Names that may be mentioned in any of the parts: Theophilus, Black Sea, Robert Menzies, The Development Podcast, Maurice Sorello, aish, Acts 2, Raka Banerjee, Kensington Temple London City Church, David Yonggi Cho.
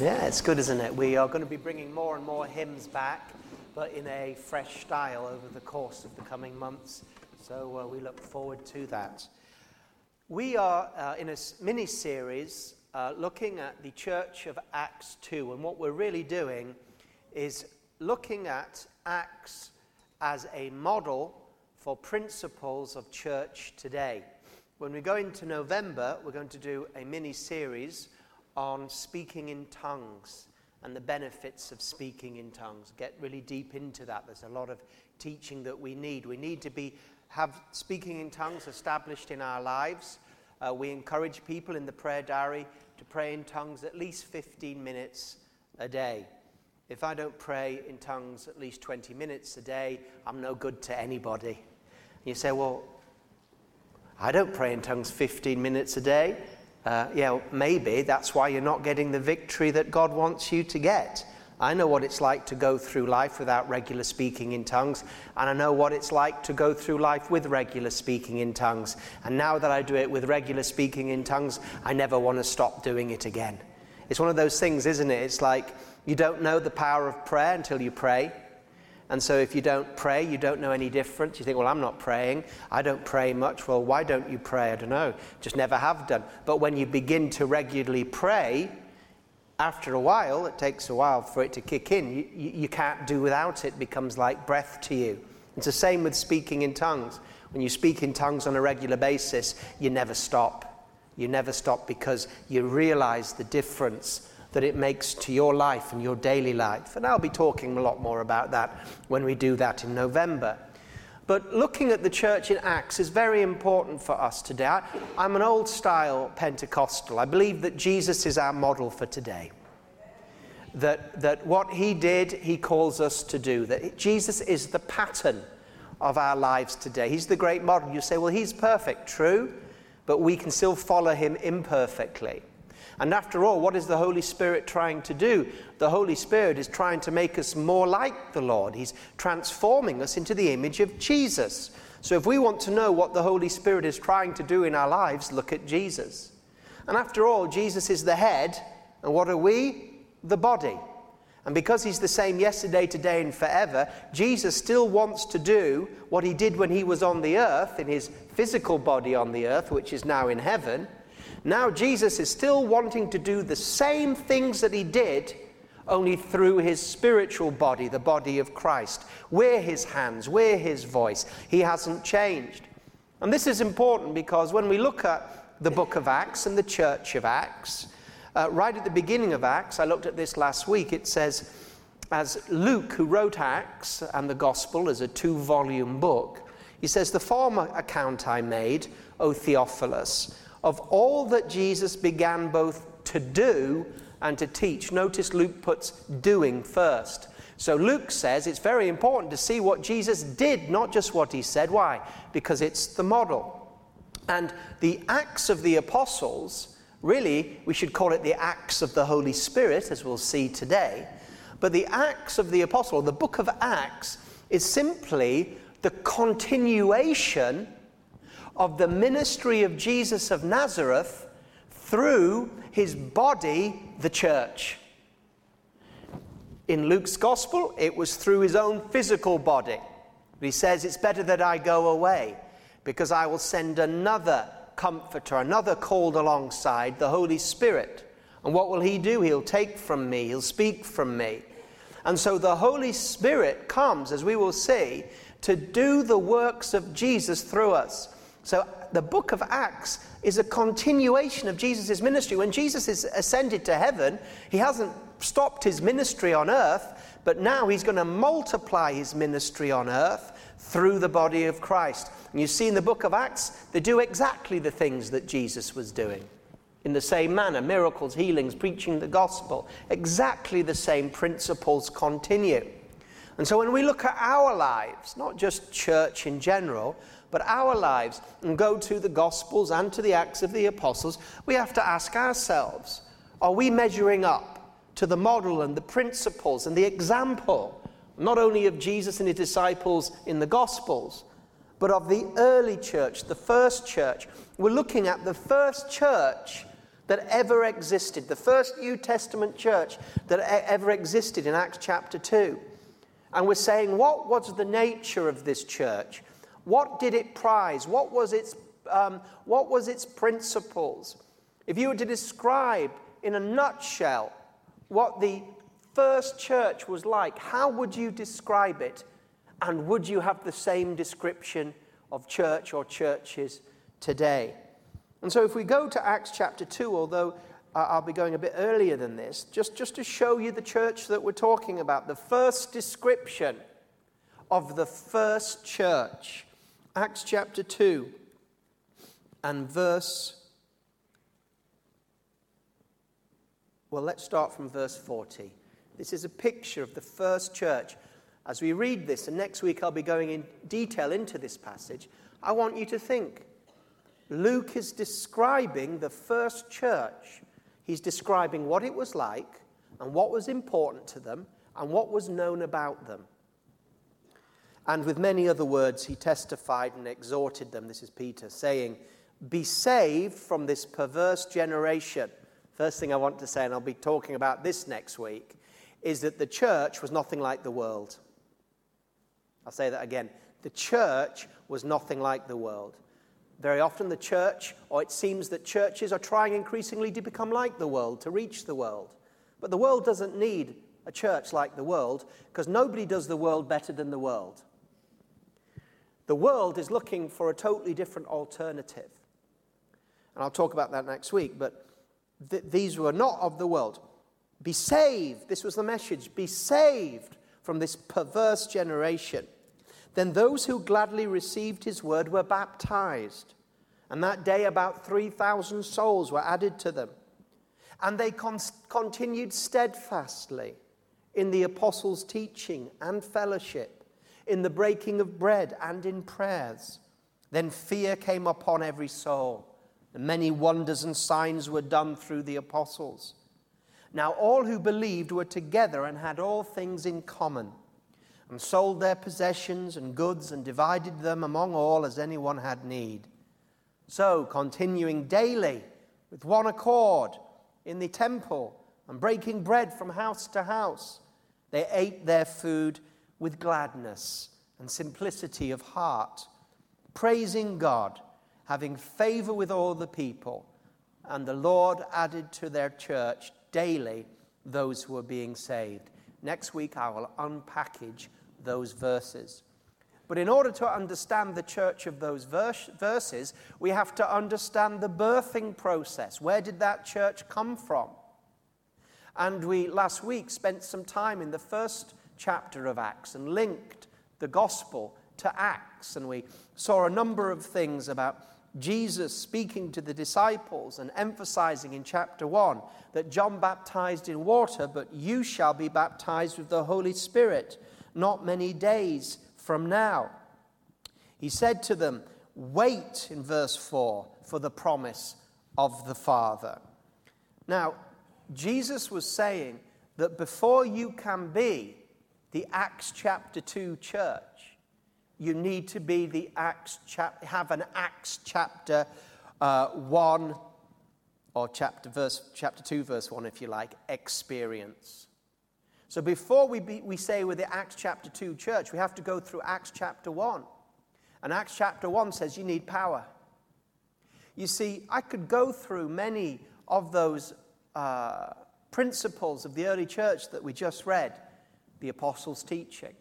Yeah, it's good, isn't it? We are going to be bringing more and more hymns back, but in a fresh style over the course of the coming months. So we look forward to that. We are in a mini-series looking at the Church of Acts 2, and what we're really doing is looking at Acts as a model for principles of church today. When we go into November, we're going to do a mini-series on speaking in tongues and the benefits of speaking in tongues. Get really deep into that. There's a lot of teaching that we need. We need to have speaking in tongues established in our lives. We encourage people in the prayer diary to pray in tongues at least 15 minutes a day. If I don't pray in tongues at least 20 minutes a day, I'm no good to anybody. And you say, well, I don't pray in tongues 15 minutes a day. Maybe that's why you're not getting the victory that God wants you to get. I know what it's like to go through life without regular speaking in tongues, and I know what it's like to go through life with regular speaking in tongues. And now that I do it with regular speaking in tongues, I never want to stop doing it again. It's one of those things, isn't it? It's like you don't know the power of prayer until you pray. And so if you don't pray, you don't know any difference. You think, well, I'm not praying. I don't pray much. Well, why don't you pray? I don't know. Just never have done. But when you begin to regularly pray, after a while, it takes a while for it to kick in. You can't do without it. It becomes like breath to you. It's the same with speaking in tongues. When you speak in tongues on a regular basis, you never stop. You never stop because you realize the difference that it makes to your life and your daily life. And I'll be talking a lot more about that when we do that in November. But looking at the church in Acts is very important for us today. I'm an old-style Pentecostal. I believe that Jesus is our model for today. That what he did, he calls us to do. That Jesus is the pattern of our lives today. He's the great model. You say, well, he's perfect. True, but we can still follow him imperfectly. And after all, what is the Holy Spirit trying to do? The Holy Spirit is trying to make us more like the Lord. He's transforming us into the image of Jesus. So if we want to know what the Holy Spirit is trying to do in our lives, look at Jesus. And after all, Jesus is the head, and what are we? The body. And because he's the same yesterday, today, and forever, Jesus still wants to do what he did when he was on the earth, in his physical body on the earth, which is now in heaven. Now Jesus is still wanting to do the same things that he did, only through his spiritual body, the body of Christ. We're his hands, we're his voice. He hasn't changed. And this is important because when we look at the book of Acts and the church of Acts, right at the beginning of Acts, I looked at this last week, it says, as Luke, who wrote Acts and the Gospel as a 2-volume book, he says, the former account I made, O Theophilus, of all that Jesus began both to do and to teach. Notice Luke puts doing first. So Luke says it's very important to see what Jesus did, not just what he said. Why? Because it's the model. And the Acts of the Apostles, really, we should call it the Acts of the Holy Spirit, as we'll see today. But the Acts of the Apostles, the book of Acts, is simply the continuation of the ministry of Jesus of Nazareth through his body, the church. In Luke's gospel, it was through his own physical body. He says, it's better that I go away because I will send another comforter, another called alongside, the Holy Spirit. And what will he do? He'll take from me, he'll speak from me. And so the Holy Spirit comes, as we will see, to do the works of Jesus through us. So the book of Acts is a continuation of Jesus' ministry. When Jesus is ascended to heaven, he hasn't stopped his ministry on earth, but now he's going to multiply his ministry on earth through the body of Christ. And you see in the book of Acts, they do exactly the things that Jesus was doing in the same manner. Miracles, healings, preaching the gospel. Exactly the same principles continue. And so when we look at our lives, not just church in general, but our lives, and go to the Gospels and to the Acts of the Apostles, we have to ask ourselves, are we measuring up to the model and the principles and the example, not only of Jesus and his disciples in the Gospels, but of the early church, the first church? We're looking at the first church that ever existed, the first New Testament church that ever existed in Acts chapter 2. And we're saying, what was the nature of this church? What did it prize? What was its principles? If you were to describe in a nutshell what the first church was like, how would you describe it? And would you have the same description of church or churches today? And so if we go to Acts chapter 2, although I'll be going a bit earlier than this, just to show you the church that we're talking about, the first description of the first church. Acts chapter 2 and verse... Well, let's start from verse 40. This is a picture of the first church. As we read this, and next week I'll be going in detail into this passage, I want you to think. Luke is describing the first church. He's describing what it was like and what was important to them and what was known about them. And with many other words, he testified and exhorted them, this is Peter, saying, "Be saved from this perverse generation." First thing I want to say, and I'll be talking about this next week, is that the church was nothing like the world. I'll say that again. The church was nothing like the world. Very often the church, or it seems that churches are trying increasingly to become like the world, to reach the world. But the world doesn't need a church like the world, because nobody does the world better than the world. The world is looking for a totally different alternative. And I'll talk about that next week, but these were not of the world. Be saved, this was the message, be saved from this perverse generation. Then those who gladly received his word were baptized, and that day about 3,000 souls were added to them. And they continued steadfastly in the apostles' teaching and fellowship, in the breaking of bread and in prayers. Then fear came upon every soul, and many wonders and signs were done through the apostles. Now all who believed were together and had all things in common, and sold their possessions and goods and divided them among all as anyone had need. So, continuing daily with one accord in the temple and breaking bread from house to house, they ate their food with gladness and simplicity of heart, praising God, having favor with all the people, and the Lord added to their church daily those who were being saved. Next week I will unpackage those verses. But in order to understand the church of those verses, we have to understand the birthing process. Where did that church come from? And we last week spent some time in the first chapter of Acts and linked the gospel to Acts. And we saw a number of things about Jesus speaking to the disciples and emphasizing in chapter 1 that John baptized in water, but you shall be baptized with the Holy Spirit not many days from now. He said to them, wait, in verse 4, for the promise of the Father. Now, Jesus was saying that before you can be the Acts chapter 2 church, you need to be the have an Acts chapter 1 or chapter 2 verse 1, if you like, experience. So before we say we're the Acts chapter 2 church, we have to go through Acts chapter 1. And Acts chapter 1 says you need power. You see, I could go through many of those principles of the early church that we just read. The apostles' teaching,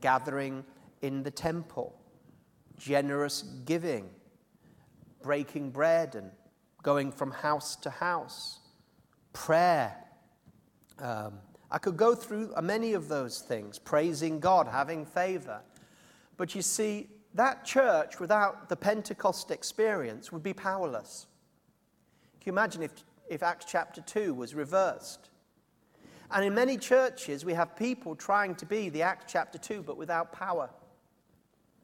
gathering in the temple, generous giving, breaking bread and going from house to house, prayer. I could go through many of those things, praising God, having favor. But you see, that church without the Pentecost experience would be powerless. Can you imagine if Acts chapter 2 was reversed? And in many churches, we have people trying to be the Acts chapter 2, but without power,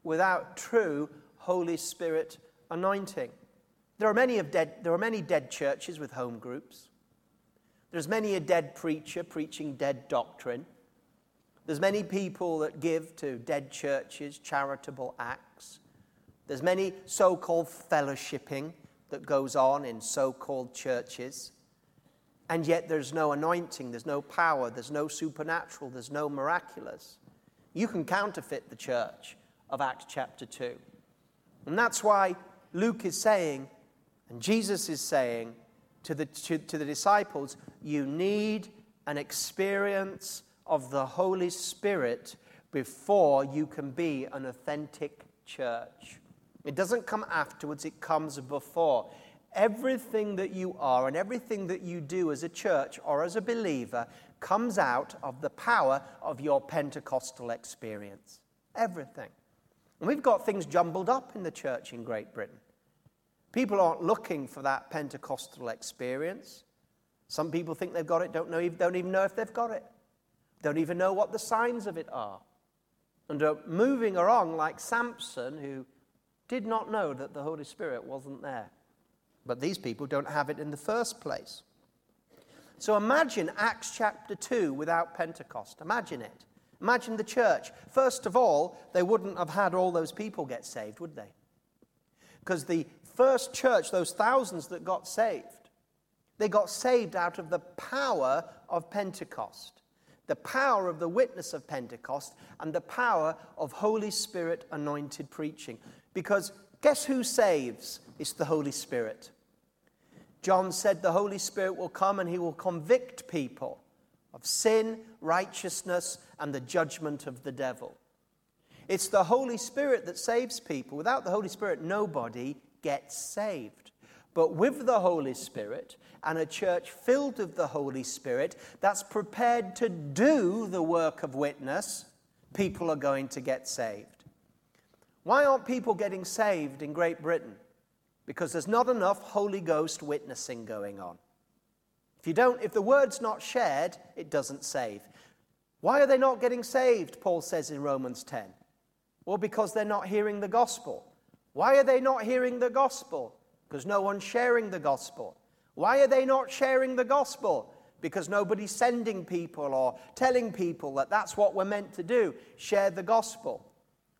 without true Holy Spirit anointing. There are many dead churches with home groups. There's many a dead preacher preaching dead doctrine. There's many people that give to dead churches charitable acts. There's many so-called fellowshipping that goes on in so-called churches. And yet there's no anointing, there's no power, there's no supernatural, there's no miraculous. You can counterfeit the church of Acts chapter 2. And that's why Luke is saying, and Jesus is saying to the disciples, you need an experience of the Holy Spirit before you can be an authentic church. It doesn't come afterwards, it comes before. Everything that you are and everything that you do as a church or as a believer comes out of the power of your Pentecostal experience. Everything. And we've got things jumbled up in the church in Great Britain. People aren't looking for that Pentecostal experience. Some people think they've got it, don't even know if they've got it. Don't even know what the signs of it are. And are moving along like Samson, who did not know that the Holy Spirit wasn't there. But these people don't have it in the first place. So imagine Acts chapter 2 without Pentecost. Imagine it. Imagine the church. First of all, they wouldn't have had all those people get saved, would they? Because the first church, those thousands that got saved, they got saved out of the power of Pentecost, the power of the witness of Pentecost, and the power of Holy Spirit anointed preaching. Because guess who saves? It's the Holy Spirit. John said the Holy Spirit will come and he will convict people of sin, righteousness, and the judgment of the devil. It's the Holy Spirit that saves people. Without the Holy Spirit, nobody gets saved. But with the Holy Spirit and a church filled with the Holy Spirit that's prepared to do the work of witness, people are going to get saved. Why aren't people getting saved in Great Britain? Because there's not enough Holy Ghost witnessing going on. If the word's not shared, it doesn't save. Why are they not getting saved, Paul says in Romans 10? Well, because they're not hearing the gospel. Why are they not hearing the gospel? Because no one's sharing the gospel. Why are they not sharing the gospel? Because nobody's sending people or telling people that that's what we're meant to do, share the gospel.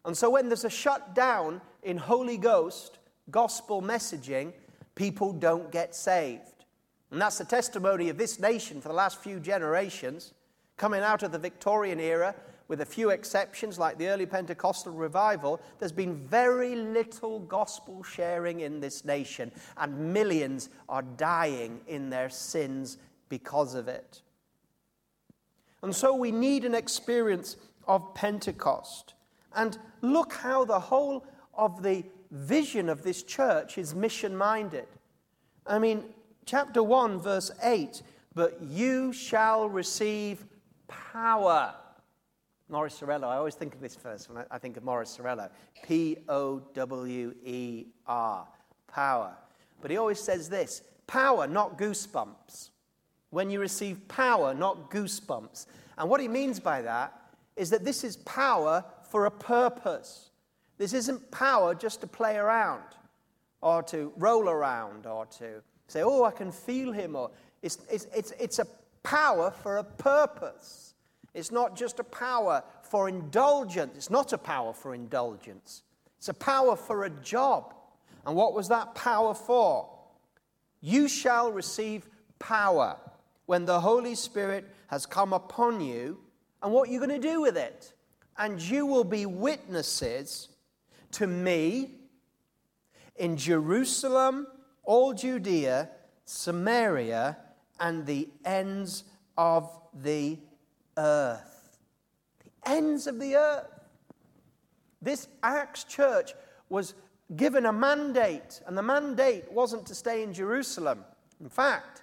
And so when there's a shutdown in Holy Ghost gospel messaging, people don't get saved. And that's the testimony of this nation for the last few generations, coming out of the Victorian era, with a few exceptions like the early Pentecostal revival. There's been very little gospel sharing in this nation, and millions are dying in their sins because of it. And so we need an experience of Pentecost. And look how the whole of the vision of this church is mission-minded. I mean, chapter 1, verse 8, but you shall receive power. Maurice Sorello, I always think of this first when I think of Maurice Sorello. P-O-W-E-R, power. But he always says this, power, not goosebumps. When you receive power, not goosebumps. And what he means by that is that this is power for a purpose. This isn't power just to play around or to roll around or to say, oh, I can feel him. Or it's a power for a purpose. It's not just a power for indulgence. It's not a power for indulgence. It's a power for a job. And what was that power for? You shall receive power when the Holy Spirit has come upon you. And what are you going to do with it? And you will be witnesses to me in Jerusalem, all Judea, Samaria, and the ends of the earth. The ends of the earth. This Acts church was given a mandate, and the mandate wasn't to stay in Jerusalem. In fact,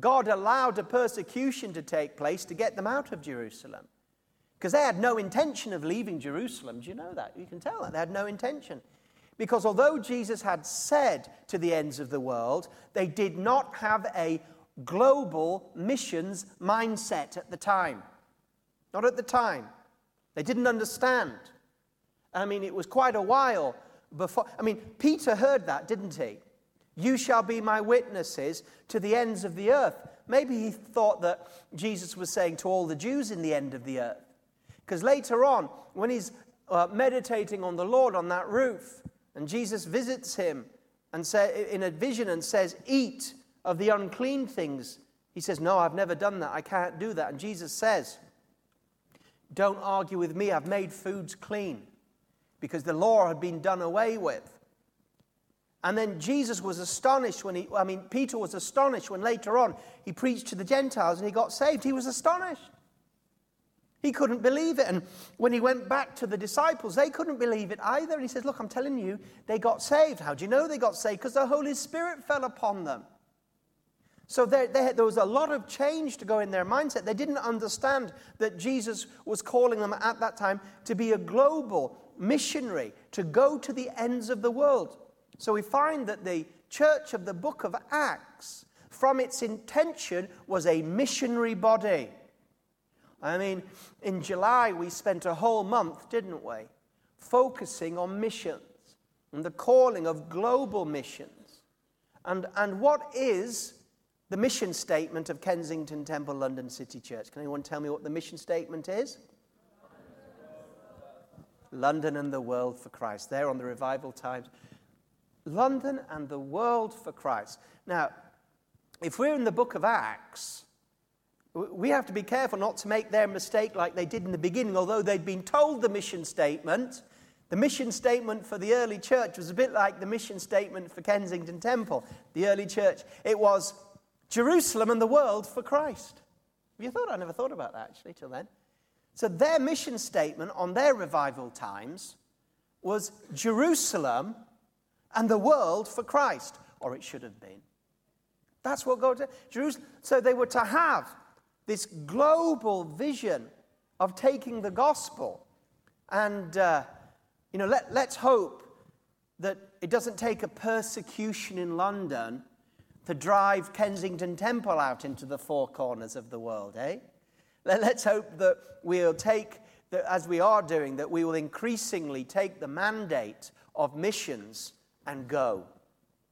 God allowed a persecution to take place to get them out of Jerusalem. Because they had no intention of leaving Jerusalem. Do you know that? You can tell that. They had no intention. Because although Jesus had said to the ends of the world, they did not have a global missions mindset at the time. Not at the time. They didn't understand. I mean, it was quite a while before. I mean, Peter heard that, didn't he? You shall be my witnesses to the ends of the earth. Maybe he thought that Jesus was saying to all the Jews in the end of the earth. Because later on, when he's meditating on the Lord on that roof, and Jesus visits him, and say, in a vision and says, eat of the unclean things. He says, no, I've never done that. I can't do that. And Jesus says, don't argue with me. I've made foods clean, because the law had been done away with. And then Jesus was astonished when Peter was astonished when later on he preached to the Gentiles and he got saved. He was astonished. He couldn't believe it. And when he went back to the disciples, they couldn't believe it either. And he says, look, I'm telling you, they got saved. How do you know they got saved? Because the Holy Spirit fell upon them. So there was a lot of change to go in their mindset. They didn't understand that Jesus was calling them at that time to be a global missionary, to go to the ends of the world. So we find that the church of the book of Acts, from its intention, was a missionary body. I mean, in July, we spent a whole month, didn't we, focusing on missions and the calling of global missions. And what is the mission statement of Kensington Temple London City Church? Can anyone tell me what the mission statement is? London and the world for Christ. There on the Revival Times. London and the world for Christ. Now, if we're in the book of Acts, we have to be careful not to make their mistake like they did in the beginning. Although they'd been told the mission statement for the early church was a bit like the mission statement for Kensington Temple, the early church. It was Jerusalem and the world for Christ. Have you thought? I never thought about that, actually, till then. So their mission statement on their Revival Times was Jerusalem and the world for Christ, or it should have been. That's what God did. Jerusalem. So they were to have this global vision of taking the gospel. And, let's hope that it doesn't take a persecution in London to drive Kensington Temple out into the four corners of the world, eh? Let's hope that we'll take, that as we are doing, that we will increasingly take the mandate of missions and go,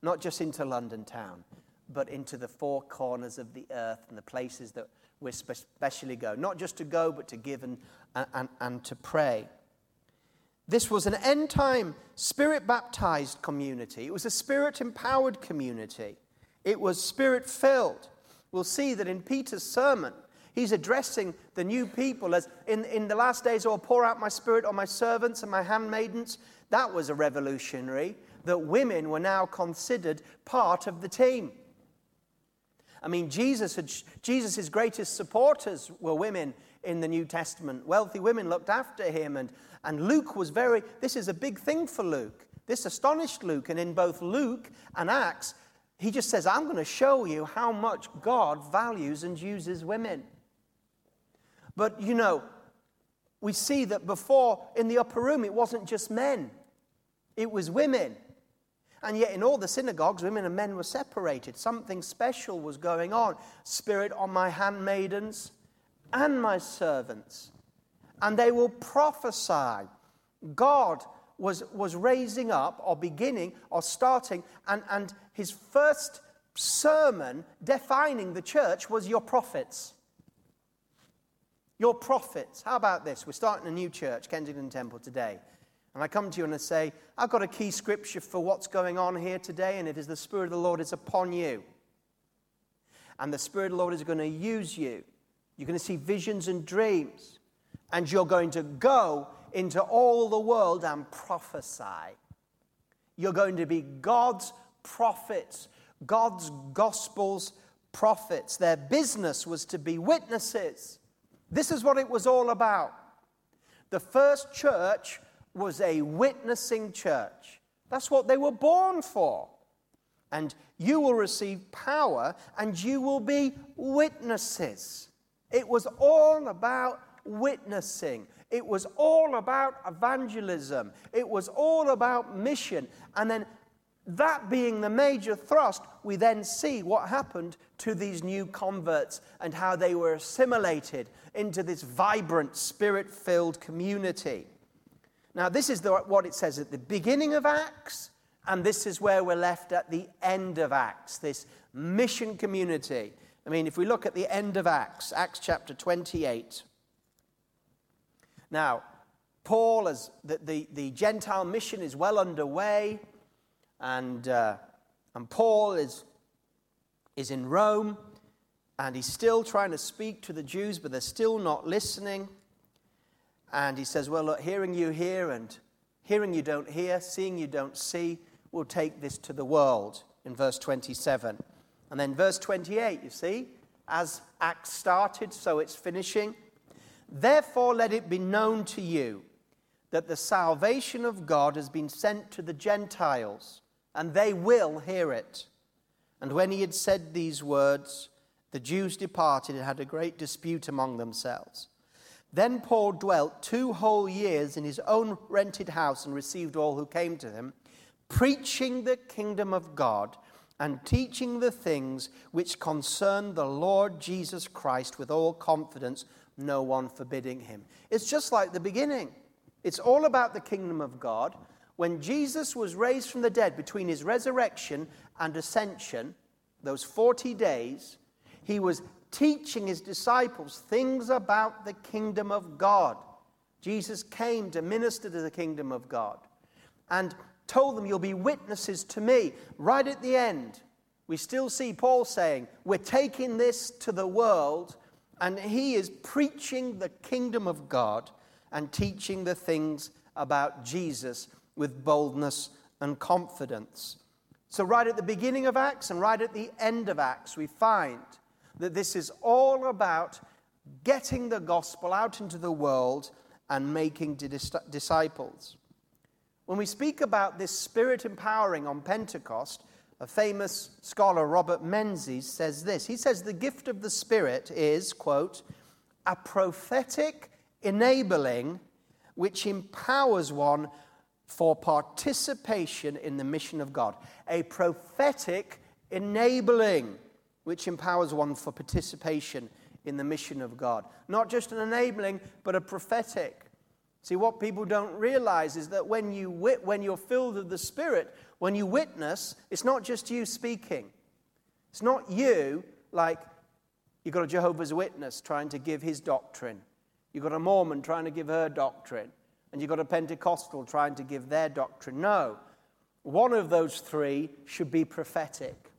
not just into London town, but into the four corners of the earth and the places that we especially go. Not just to go, but to give and to pray. This was an end-time, spirit-baptized community. It was a spirit-empowered community. It was spirit-filled. We'll see that in Peter's sermon, he's addressing the new people as, in the last days, I'll pour out my spirit on my servants and my handmaidens. That was a revolutionary, that women were now considered part of the team. I mean, Jesus' greatest supporters were women in the New Testament. Wealthy women looked after him, and Luke was this is a big thing for Luke. This astonished Luke, and in both Luke and Acts, he just says, I'm going to show you how much God values and uses women. But, we see that before, in the upper room, it wasn't just men. It was women. And yet in all the synagogues, women and men were separated. Something special was going on. Spirit on my handmaidens and my servants. And they will prophesy. God was raising up or beginning or starting. And his first sermon defining the church was your prophets. Your prophets. How about this? We're starting a new church, Kensington Temple, today. And I come to you and I say, I've got a key scripture for what's going on here today, and it is the Spirit of the Lord is upon you. And the Spirit of the Lord is going to use you. You're going to see visions and dreams. And you're going to go into all the world and prophesy. You're going to be God's prophets, God's gospel's prophets. Their business was to be witnesses. This is what it was all about. The first church was a witnessing church. That's what they were born for. And you will receive power and you will be witnesses. It was all about witnessing. It was all about evangelism. It was all about mission. And then that being the major thrust, we then see what happened to these new converts and how they were assimilated into this vibrant, spirit-filled community. Now, this is what it says at the beginning of Acts, and this is where we're left at the end of Acts, this mission community. I mean, if we look at the end of Acts, Acts chapter 28. Now, Paul, as the Gentile mission is well underway, and And Paul is in Rome, and he's still trying to speak to the Jews, but they're still not listening. And he says, well, look, hearing you hear and hearing you don't hear, seeing you don't see, we'll take this to the world, in verse 27. And then verse 28, you see, as Acts started, so it's finishing. Therefore, let it be known to you that the salvation of God has been sent to the Gentiles, and they will hear it. And when he had said these words, the Jews departed and had a great dispute among themselves. Then Paul dwelt 2 whole years in his own rented house and received all who came to him, preaching the kingdom of God and teaching the things which concern the Lord Jesus Christ with all confidence, no one forbidding him. It's just like the beginning. It's all about the kingdom of God. When Jesus was raised from the dead, between his resurrection and ascension, those 40 days, he was teaching his disciples things about the kingdom of God. Jesus came to minister to the kingdom of God and told them, you'll be witnesses to me. Right at the end, we still see Paul saying, we're taking this to the world, and he is preaching the kingdom of God and teaching the things about Jesus with boldness and confidence. So right at the beginning of Acts and right at the end of Acts, we find that this is all about getting the gospel out into the world and making disciples. When we speak about this spirit empowering on Pentecost, a famous scholar, Robert Menzies, says this. He says the gift of the Spirit is, quote, a prophetic enabling which empowers one for participation in the mission of God. A prophetic enabling which empowers one for participation in the mission of God. Not just an enabling, but a prophetic. See, what people don't realize is that when you're filled with the Spirit, when you witness, it's not just you speaking. It's not you, like you've got a Jehovah's Witness trying to give his doctrine. You've got a Mormon trying to give her doctrine. And you've got a Pentecostal trying to give their doctrine. No, one of those three should be prophetic.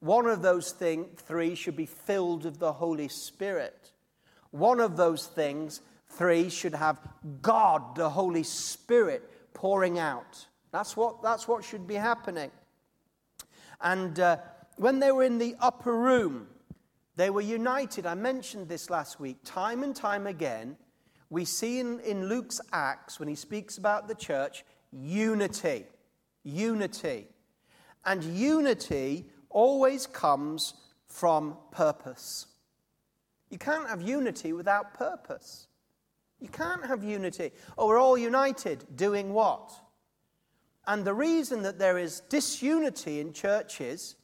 One of those three should be filled with the Holy Spirit. One of those three should have God, the Holy Spirit, pouring out. That's what should be happening. And when they were in the upper room, they were united. I mentioned this last week. Time and time again, we see in Luke's Acts, when he speaks about the church, unity. Unity. And unity always comes from purpose. You can't have unity without purpose. You can't have unity. Oh, we're all united. Doing what? And the reason that there is disunity in churches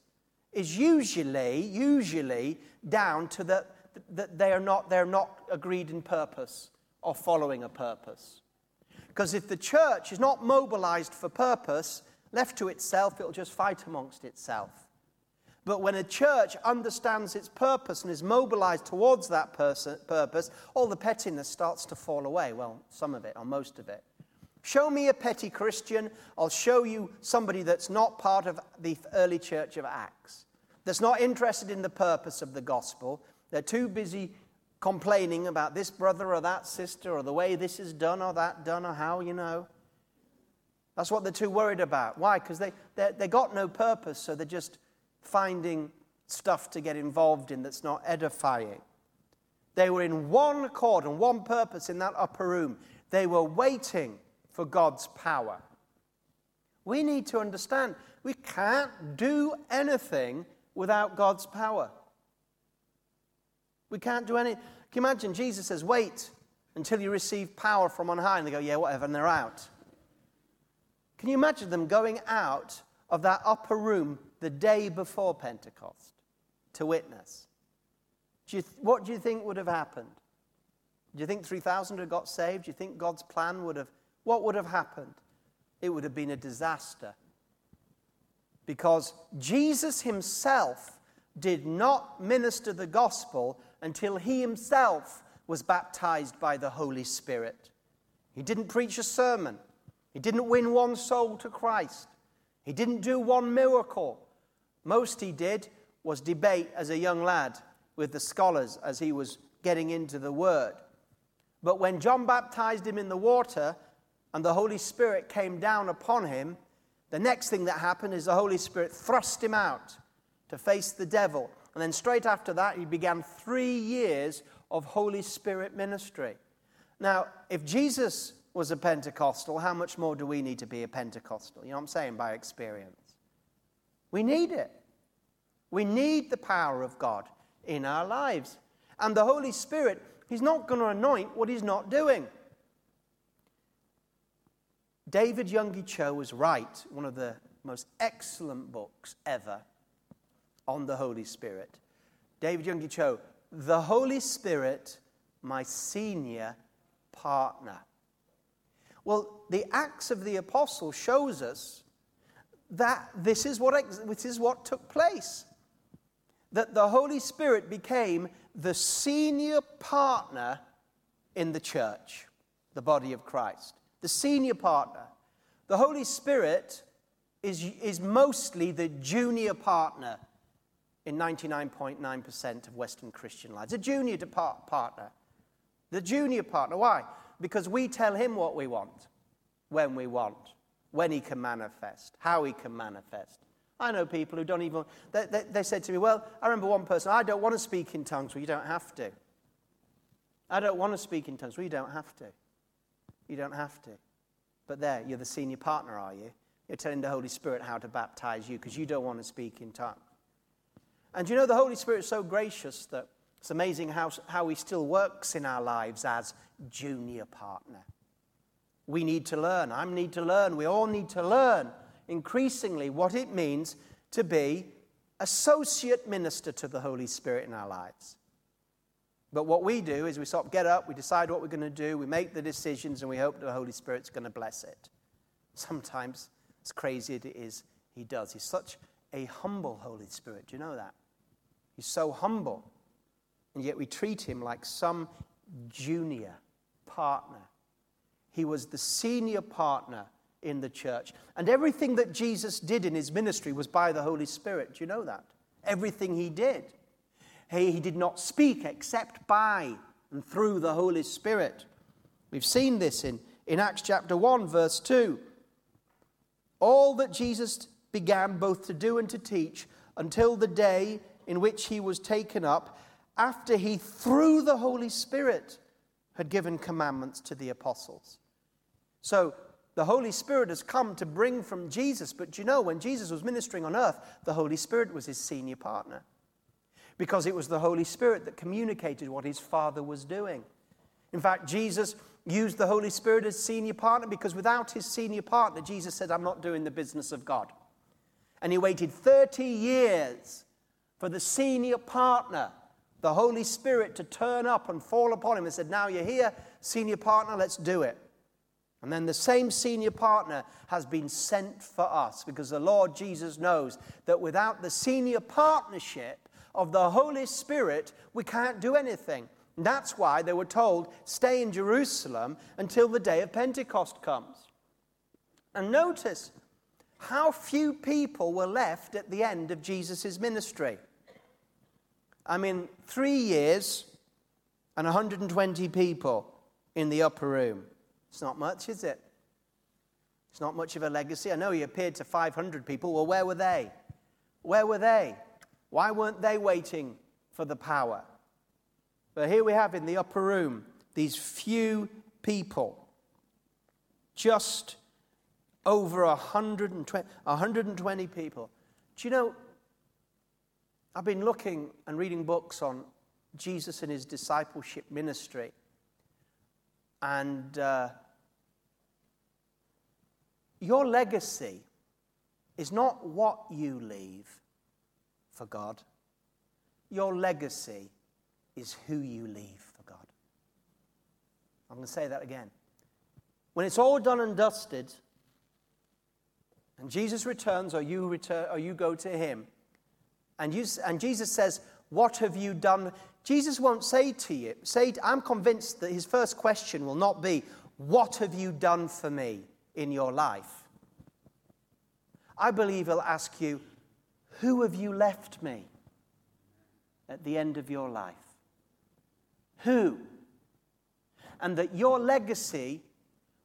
is usually down to that they're not agreed in purpose or following a purpose. Because if the church is not mobilized for purpose, left to itself, it'll just fight amongst itself. But when a church understands its purpose and is mobilized towards that purpose, all the pettiness starts to fall away. Well, some of it or most of it. Show me a petty Christian, I'll show you somebody that's not part of the early church of Acts, that's not interested in the purpose of the gospel. They're too busy complaining about this brother or that sister or the way this is done or that done or how, you know. That's what they're too worried about. Why? Because they got no purpose, so they're just finding stuff to get involved in that's not edifying. They were in one accord and one purpose in that upper room. They were waiting for God's power. We need to understand we can't do anything without God's power. We can't do any. Can you imagine? Jesus says, wait until you receive power from on high. And they go, yeah, whatever, and they're out. Can you imagine them going out of that upper room the day before Pentecost to witness? What do you think would have happened? Do you think 3,000 would have got saved? Do you think God's plan would have... What would have happened? It would have been a disaster. Because Jesus himself did not minister the gospel until he himself was baptized by the Holy Spirit. He didn't preach a sermon. He didn't win one soul to Christ. He didn't do one miracle. Most he did was debate as a young lad with the scholars as he was getting into the word. But when John baptized him in the water and the Holy Spirit came down upon him, the next thing that happened is the Holy Spirit thrust him out to face the devil. And then straight after that, he began 3 years of Holy Spirit ministry. Now, if Jesus was a Pentecostal, how much more do we need to be a Pentecostal? You know what I'm saying, by experience. We need it. We need the power of God in our lives. And the Holy Spirit, he's not going to anoint what he's not doing. David Yonggi Cho was right, one of the most excellent books ever on the Holy Spirit. David Yonggi Cho, The Holy Spirit, My Senior Partner. Well, the Acts of the Apostles shows us that this is what took place. That the Holy Spirit became the senior partner in the church, the body of Christ. The senior partner. The Holy Spirit is mostly the junior partner in 99.9% of Western Christian lives. A junior partner. The junior partner. Why? Because we tell him what we want, when we want, when he can manifest, how he can manifest. I know people who don't even... They said to me, well, I remember one person, I don't want to speak in tongues. Well, you don't have to. I don't want to speak in tongues. Well, you don't have to. You don't have to. But there, you're the senior partner, are you? You're telling the Holy Spirit how to baptize you because you don't want to speak in tongues. And you know, the Holy Spirit is so gracious that it's amazing how he still works in our lives as junior partner. We need to learn. I need to learn. We all need to learn increasingly what it means to be associate minister to the Holy Spirit in our lives. But what we do is we sort of get up, we decide what we're going to do, we make the decisions, and we hope the Holy Spirit's going to bless it. Sometimes, as crazy as it is, he does. He's such a humble Holy Spirit. Do you know that? He's so humble, and yet we treat him like some junior partner. He was the senior partner in the church. And everything that Jesus did in his ministry was by the Holy Spirit. Do you know that? Everything he did. He did not speak except by and through the Holy Spirit. We've seen this in Acts chapter 1, verse 2. All that Jesus began both to do and to teach until the day in which he was taken up, after he, through the Holy Spirit, had given commandments to the apostles. So, the Holy Spirit has come to bring from Jesus. But you know, when Jesus was ministering on earth, the Holy Spirit was his senior partner. Because it was the Holy Spirit that communicated what his Father was doing. In fact, Jesus used the Holy Spirit as senior partner because without his senior partner, Jesus said, I'm not doing the business of God. And he waited 30 years for the senior partner, the Holy Spirit, to turn up and fall upon him and said, now you're here, senior partner, let's do it. And then the same senior partner has been sent for us because the Lord Jesus knows that without the senior partnership of the Holy Spirit, we can't do anything. And that's why they were told, stay in Jerusalem until the day of Pentecost comes. And notice how few people were left at the end of Jesus' ministry. I mean, 3 years and 120 people in the upper room. It's not much, is it? It's not much of a legacy. I know he appeared to 500 people. Well, where were they? Where were they? Why weren't they waiting for the power? But here we have in the upper room these few people. Just over 120 people. Do you know, I've been looking and reading books on Jesus and his discipleship ministry. And your legacy is not what you leave for God. Your legacy is who you leave for God. I'm going to say that again. When it's all done and dusted, and Jesus returns, or you return, or you go to him, and Jesus says, "What have you done?" Jesus won't say to you, I'm convinced that his first question will not be, what have you done for me in your life? I believe he'll ask you, who have you left me at the end of your life? Who? And that your legacy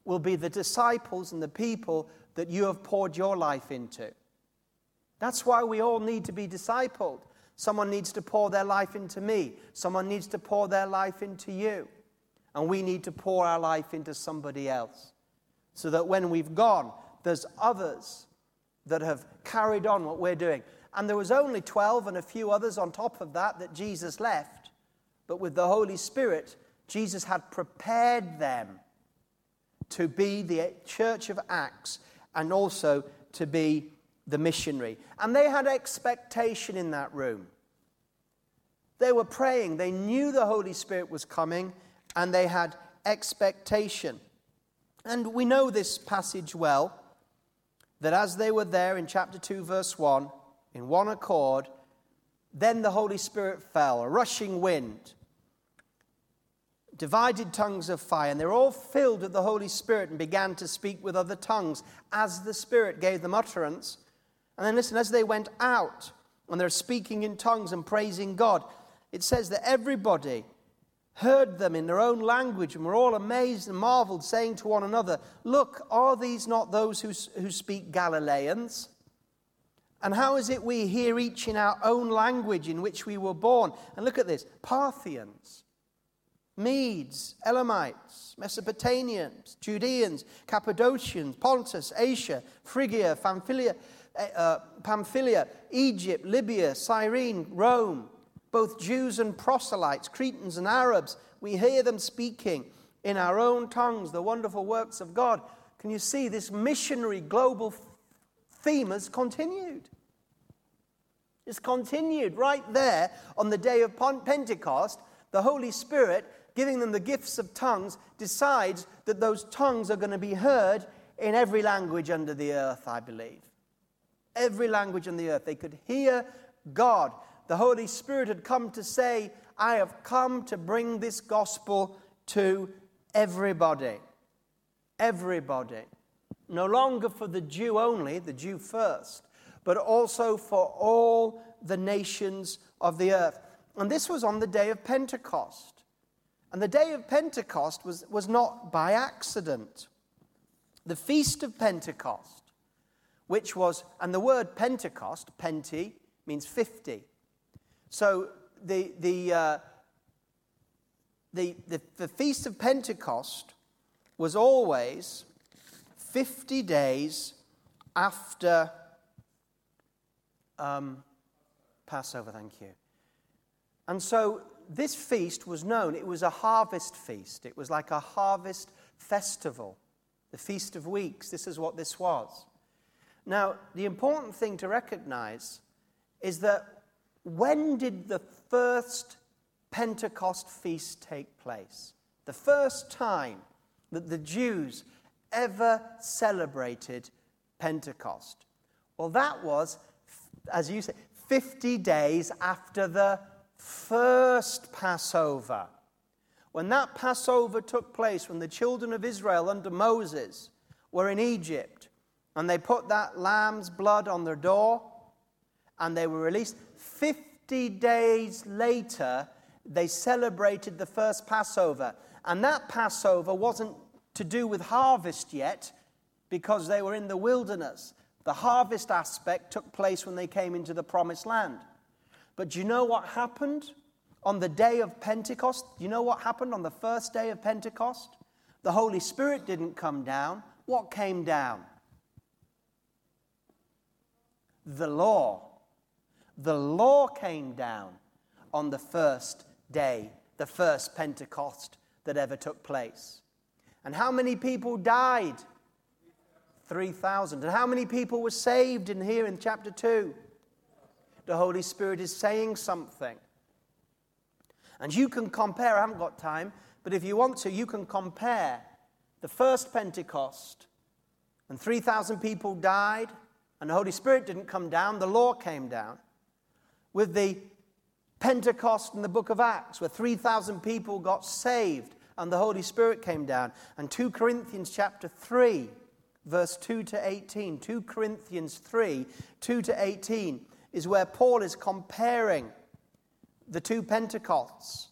will be the disciples and the people that you have poured your life into. That's why we all need to be discipled. Someone needs to pour their life into me. Someone needs to pour their life into you. And we need to pour our life into somebody else. So that when we've gone, there's others that have carried on what we're doing. And there was only 12 and a few others on top of that that Jesus left. But with the Holy Spirit, Jesus had prepared them to be the Church of Acts and also to be the missionary. And they had expectation in that room. They were praying. They knew the Holy Spirit was coming, and they had expectation. And we know this passage well, that as they were there in chapter 2, verse 1, in one accord, then the Holy Spirit fell, a rushing wind, divided tongues of fire, and they were all filled with the Holy Spirit and began to speak with other tongues as the Spirit gave them utterance. And then listen, as they went out, and they're speaking in tongues and praising God, it says that everybody heard them in their own language and were all amazed and marveled, saying to one another, "Look, are these not those who speak Galileans? And how is it we hear each in our own language in which we were born?" And look at this, Parthians, Medes, Elamites, Mesopotamians, Judeans, Cappadocians, Pontus, Asia, Phrygia, Pamphylia, Egypt, Libya, Cyrene, Rome, both Jews and proselytes, Cretans and Arabs. We hear them speaking in our own tongues the wonderful works of God. Can you see this missionary global theme has continued? It's continued right there on the day of Pentecost. The Holy Spirit, giving them the gifts of tongues, decides that those tongues are going to be heard in every language under the earth, I believe. Every language on the earth. They could hear God. The Holy Spirit had come to say, "I have come to bring this gospel to everybody." Everybody. No longer for the Jew only, the Jew first, but also for all the nations of the earth. And this was on the day of Pentecost. And the day of Pentecost was not by accident. The feast of Pentecost, which was, and the word Pentecost, penti, means 50. So the Feast of Pentecost was always 50 days after Passover, thank you. And so this feast was known, it was a harvest feast. It was like a harvest festival, the Feast of Weeks. This is what this was. Now, the important thing to recognize is that when did the first Pentecost feast take place? The first time that the Jews ever celebrated Pentecost. Well, that was, as you say, 50 days after the first Passover. When that Passover took place, when the children of Israel under Moses were in Egypt, and they put that lamb's blood on their door, and they were released, 50 days later, they celebrated the first Passover. And that Passover wasn't to do with harvest yet, because they were in the wilderness. The harvest aspect took place when they came into the Promised Land. But do you know what happened on the day of Pentecost? Do you know what happened on the first day of Pentecost? The Holy Spirit didn't come down. What came down? The law. The law came down on the first day, the first Pentecost that ever took place. And how many people died? 3,000. And how many people were saved in here in chapter 2? The Holy Spirit is saying something. And you can compare, I haven't got time, but if you want to, you can compare the first Pentecost, and 3,000 people died, and the Holy Spirit didn't come down, the law came down, with the Pentecost in the book of Acts, where 3,000 people got saved, and the Holy Spirit came down. And 2 Corinthians chapter 3, verse 2 to 18, 2 Corinthians 3, 2 to 18, is where Paul is comparing the two Pentecosts,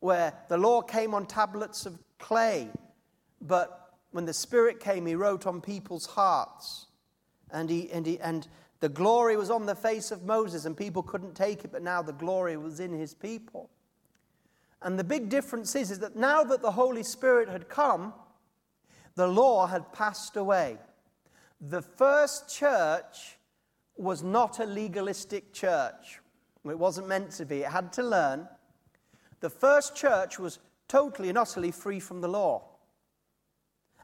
where the law came on tablets of clay, but when the Spirit came, he wrote on people's hearts. And the glory was on the face of Moses, and people couldn't take it, but now the glory was in his people. And the big difference is that now that the Holy Spirit had come, the law had passed away. The first church was not a legalistic church. It wasn't meant to be. It had to learn. The first church was totally and utterly free from the law.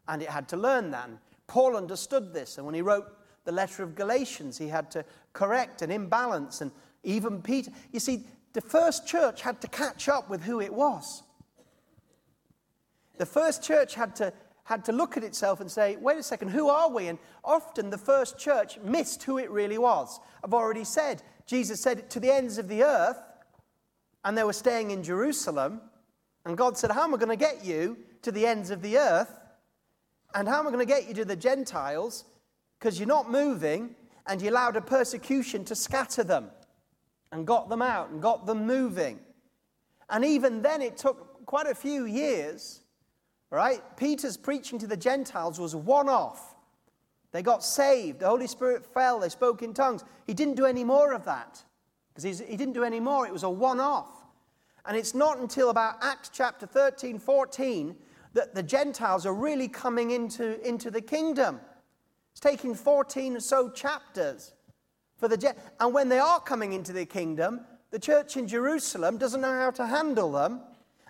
And it had to learn that. And Paul understood this. And when he wrote the letter of Galatians, he had to correct an imbalance. And even Peter. You see, the first church had to catch up with who it was. The first church had to look at itself and say, wait a second, who are we? And often the first church missed who it really was. I've already said, Jesus said, to the ends of the earth, and they were staying in Jerusalem, and God said, how am I going to get you to the ends of the earth? And how am I going to get you to the Gentiles? Because you're not moving, and you allowed a persecution to scatter them, and got them out, and got them moving. And even then, it took quite a few years, right? Peter's preaching to the Gentiles was one-off. They got saved. The Holy Spirit fell. They spoke in tongues. He didn't do any more of that. Because he didn't do any more. It was a one-off. And it's not until about Acts chapter 13, 14 that the Gentiles are really coming into the kingdom. It's taking 14 or so chapters. And when they are coming into the kingdom, the church in Jerusalem doesn't know how to handle them.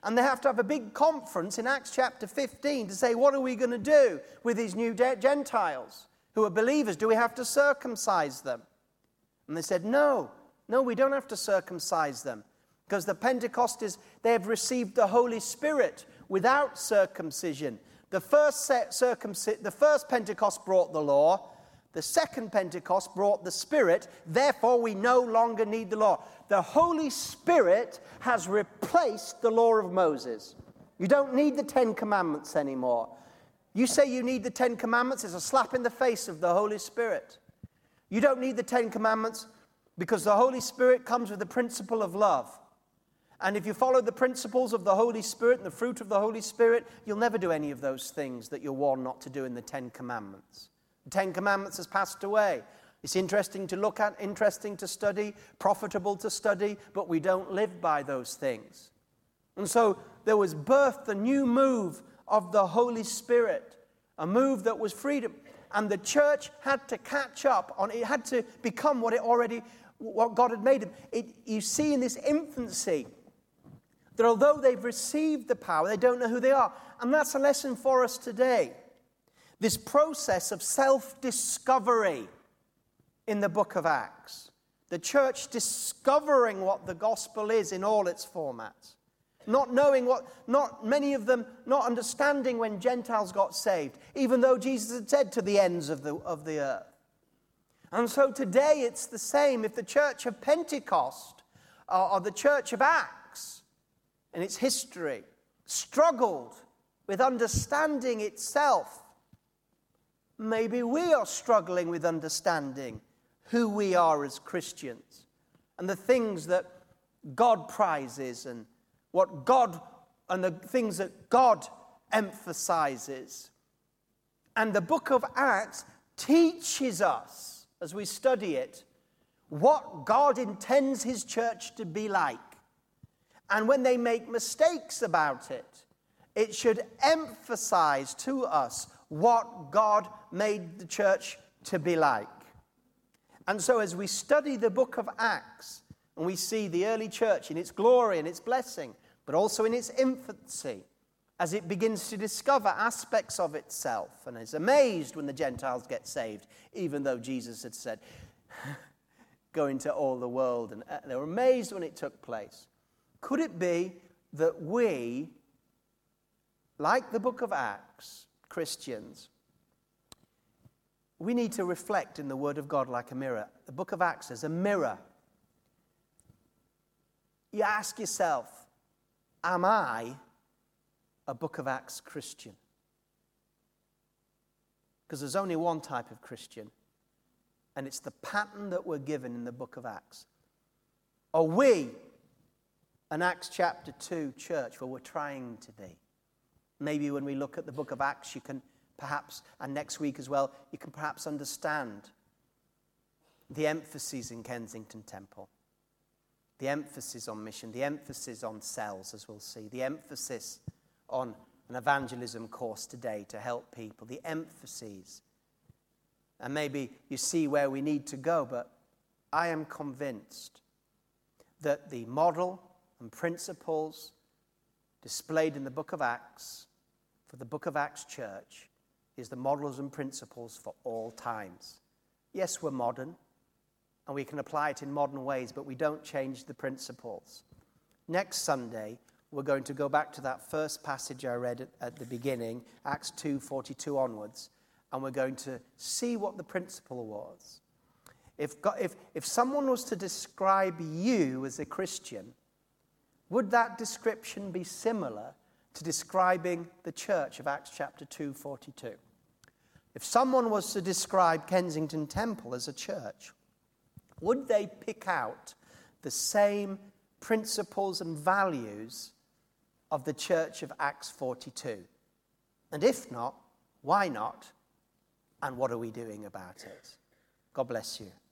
And they have to have a big conference in Acts chapter 15 to say, what are we going to do with these new Gentiles who are believers? Do we have to circumcise them? And they said, no, we don't have to circumcise them. Because the Pentecostals, they have received the Holy Spirit without circumcision. The first Pentecost brought the law. The second Pentecost brought the Spirit, therefore we no longer need the law. The Holy Spirit has replaced the law of Moses. You don't need the Ten Commandments anymore. You say you need the Ten Commandments, it's a slap in the face of the Holy Spirit. You don't need the Ten Commandments because the Holy Spirit comes with the principle of love. And if you follow the principles of the Holy Spirit and the fruit of the Holy Spirit, you'll never do any of those things that you're warned not to do in the Ten Commandments. The Ten Commandments has passed away. It's interesting to look at, interesting to study, profitable to study, but we don't live by those things. And so there was birthed the new move of the Holy Spirit, a move that was freedom. And the church had to catch up on it, had to become what God had made it. You see in this infancy that although they've received the power, they don't know who they are. And that's a lesson for us today. This process of self-discovery in the book of Acts. The church discovering what the gospel is in all its formats. Not understanding when Gentiles got saved, even though Jesus had said to the ends of the earth. And so today it's the same. If the church of Pentecost or the church of Acts in its history struggled with understanding itself, maybe we are struggling with understanding who we are as Christians and the things that God prizes and the things that God emphasizes. And the book of Acts teaches us, as we study it, what God intends his church to be like. And when they make mistakes about it, it should emphasize to us what God made the church to be like. And so as we study the book of Acts, and we see the early church in its glory and its blessing, but also in its infancy, as it begins to discover aspects of itself, and is amazed when the Gentiles get saved, even though Jesus had said, go into all the world, and they were amazed when it took place. Could it be that we, like the book of Acts, Christians, we need to reflect in the Word of God like a mirror. The book of Acts is a mirror. You ask yourself, am I a book of Acts Christian? Because there's only one type of Christian, And it's the pattern that we're given in the book of Acts. Are we an Acts chapter 2 church? Well, we're trying to be. Maybe when we look at the book of Acts, you can perhaps, and next week as well, you can perhaps understand the emphases in Kensington Temple. The emphasis on mission, the emphasis on cells, as we'll see, the emphasis on an evangelism course today to help people, the emphases. And maybe you see where we need to go, but I am convinced that the model and principles displayed in the book of Acts, for the book of Acts church, is the models and principles for all times. Yes, we're modern, and we can apply it in modern ways, but we don't change the principles. Next Sunday, we're going to go back to that first passage I read at the beginning, Acts 2:42 onwards, and we're going to see what the principle was. If someone was to describe you as a Christian, would that description be similar to describing the church of Acts chapter 2:42? If someone was to describe Kensington Temple as a church, would they pick out the same principles and values of the church of Acts 42? And if not, why not? And what are we doing about it? God bless you.